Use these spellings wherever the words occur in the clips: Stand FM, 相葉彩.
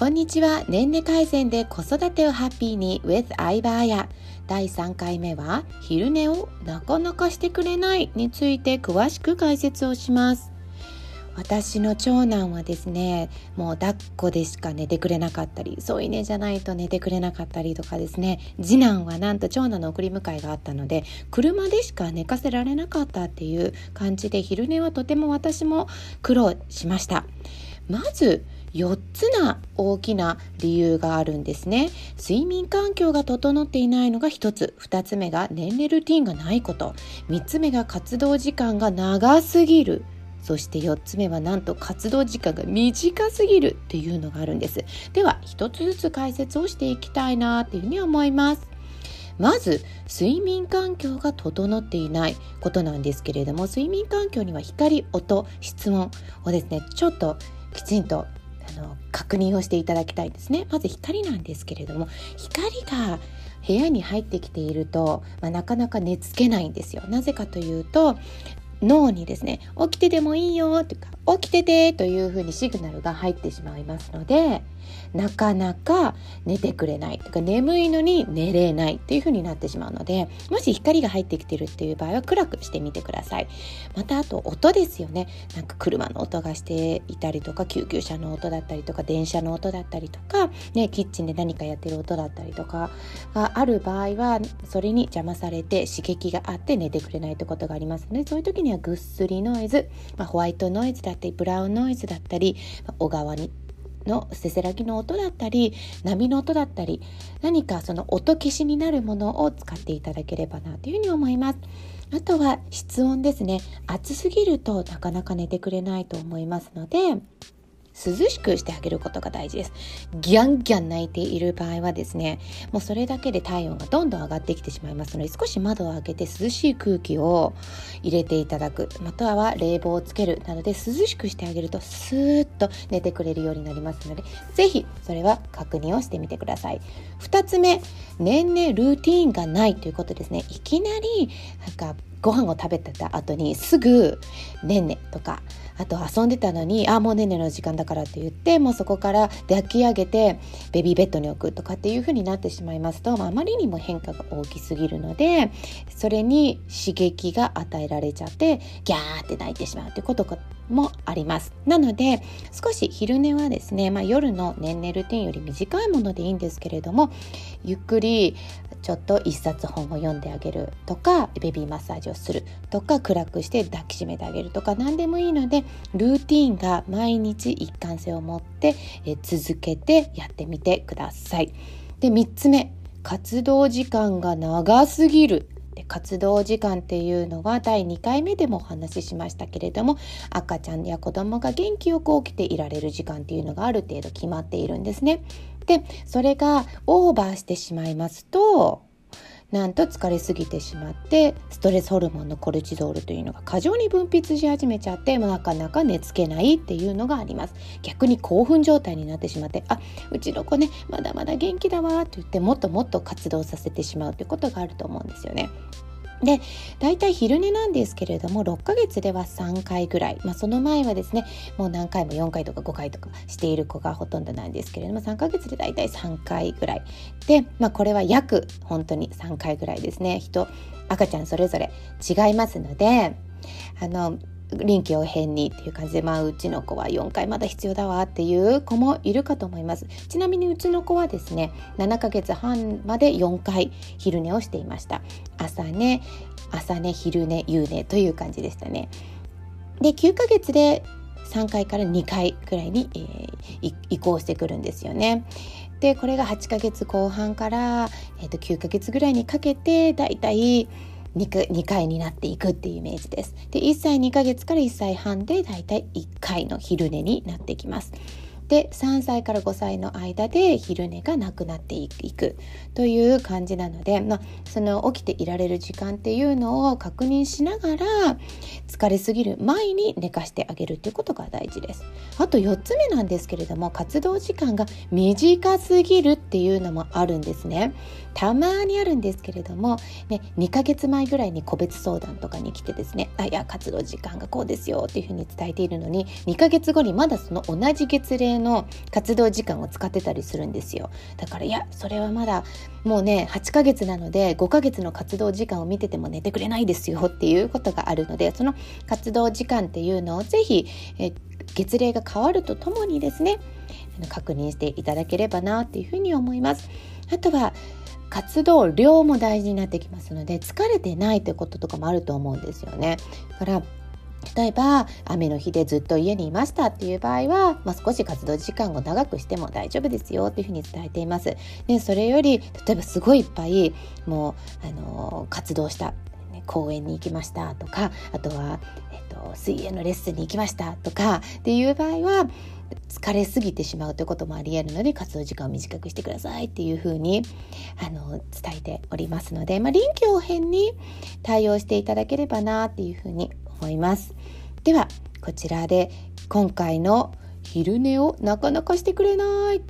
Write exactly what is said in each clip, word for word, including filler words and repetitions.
こんにちは。ねんね改善で子育てをハッピーに with 相葉彩。だいさんかいめは昼寝をなかなかしてくれないについて詳しく解説をします。私の長男はですね、もう抱っこでしか寝てくれなかったり、添い寝じゃないと寝てくれなかったりとかですね。次男はなんと長男の送り迎えがあったので車でしか寝かせられなかったっていう感じで、昼寝はとても私も苦労しました。まずよっつの大きな理由があるんですね。睡眠環境が整っていないのがひとつ、ふたつめが年齢ルーティンがないこと、みっつめが活動時間が長すぎる、そしてよっつめはなんと活動時間が短すぎるっていうのがあるんです。ではひとつずつ解説をしていきたいなっていうふうに思います。まず睡眠環境が整っていないことなんですけれども、睡眠環境には光、音、室温をですね、ちょっときちんとあの確認をしていただきたいですね。まず光なんですけれども、光が部屋に入ってきていると、まあ、なかなか寝つけないんですよ。なぜかというと脳にですね、起きてでもいいよというか、起きててというふうにシグナルが入ってしまいますので、なかなか寝てくれないというか、眠いのに寝れないっていうふうになってしまうので、もし光が入ってきてるっていう場合は暗くしてみてください。またあと音ですよね。なんか車の音がしていたりとか、救急車の音だったりとか、電車の音だったりとか、ね、キッチンで何かやってる音だったりとかがある場合は、それに邪魔されて刺激があって寝てくれないってことがありますので、そういう時にはぐっすりノイズ、まあ、ホワイトノイズだったりブラウンノイズだったり、小川にのせせらぎの音だったり、波の音だったり、何かその音消しになるものを使っていただければなというふうに思います。あとは室温ですね。暑すぎるとなかなか寝てくれないと思いますので、涼しくしてあげることが大事です。ギャンギャン泣いている場合はですね、もうそれだけで体温がどんどん上がってきてしまいますので、少し窓を開けて涼しい空気を入れていただく、または冷房をつけるなどで涼しくしてあげると、スーッと寝てくれるようになりますので、ぜひそれは確認をしてみてください。ふたつめ、年々ルーティーンがないということですね。いきなりなんかご飯を食べてた後にすぐねんねとか、あと遊んでたのに、あ、もうねんねの時間だからって言って、もうそこから抱き上げてベビーベッドに置くとかっていう風になってしまいますと、あまりにも変化が大きすぎるので、それに刺激が与えられちゃってギャーって泣いてしまうということもあります。なので少し昼寝はですね、まあ、夜のねんねルーティンより短いものでいいんですけれども、ゆっくりちょっと一冊本を読んであげるとか、ベビーマッサージをするとか、暗くして抱きしめてあげるとか、何でもいいので、ルーティーンが毎日一貫性を持ってえ続けてやってみてください。で、みっつめ、活動時間が長すぎる。活動時間っていうのはだいにかいめでもお話ししましたけれども、赤ちゃんや子供が元気よく起きていられる時間っていうのがある程度決まっているんですね。で、それがオーバーしてしまいますと、なんと疲れすぎてしまって、ストレスホルモンのコルチゾールというのが過剰に分泌し始めちゃって、なかなか寝つけないっていうのがあります。逆に興奮状態になってしまって、あ、うちの子ね、まだまだ元気だわって言って、もっともっと活動させてしまうということがあると思うんですよね。で、だいたい昼寝なんですけれども、ろっかげつではさんかいぐらい、まあ、その前はですね、もう何回もよんかいとかごかいとかしている子がほとんどなんですけれども、さんかげつでだいたいさんかいぐらいで、まあ、これは約本当にさんかいぐらいですね。人、赤ちゃんそれぞれ違いますので、あの臨機応変にっていう感じで、まあ、うちの子はよんかいまだ必要だわっていう子もいるかと思います。ちなみにうちの子はですね、ななかげつはんまでよんかい昼寝をしていました。朝寝、朝寝、昼寝、夕寝という感じでしたね。で、きゅうかげつでさんかいからにかいくらいに、えー、移行してくるんですよね。で、これがはちかげつこう半から、えー、ときゅうかげつぐらいにかけて、だいたいにかいになっていくっていうイメージです。で、いっさいにかげつからいっさいはんでだいたいいっかいの昼寝になってきます。で、さんさいからごさいの間で昼寝がなくなっていくという感じなので、まあ、その起きていられる時間っていうのを確認しながら、疲れすぎる前に寝かしてあげるということが大事です。あとよっつめなんですけれども、活動時間が短すぎるっていうのもあるんですね。たまにあるんですけれども、ね、にかげつまえぐらいに個別相談とかに来てですね、あ、いや活動時間がこうですよっていうふうに伝えているのに、にかげつごにまだその同じ月齢の活動時間を使ってたりするんですよ。だからいやそれはまだもうねはちかげつなのでごかげつの活動時間を見てても寝てくれないですよっていうことがあるので、その活動時間っていうのをぜひえ月齢が変わるとともにですね確認していただければなっていうふうに思います。あとは活動量も大事になってきますので、疲れてないということとかもあると思うんですよね。だから例えば雨の日でずっと家にいましたっていう場合は、まあ、少し活動時間を長くしても大丈夫ですよっていうふうに伝えています、ね、それより例えばすごいいっぱいもう、あのー、活動した公園に行きましたとか、あとは、えっと、水泳のレッスンに行きましたとかっていう場合は疲れすぎてしまうということもありえるので、活動時間を短くしてくださいっていうふうにあの伝えておりますので、まあ、臨機応変に対応していただければなっていうふうに思います。ではこちらで今回の昼寝をなかなかしてくれない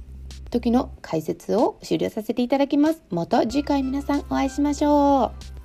時の解説を終了させていただきます。また次回皆さんお会いしましょう。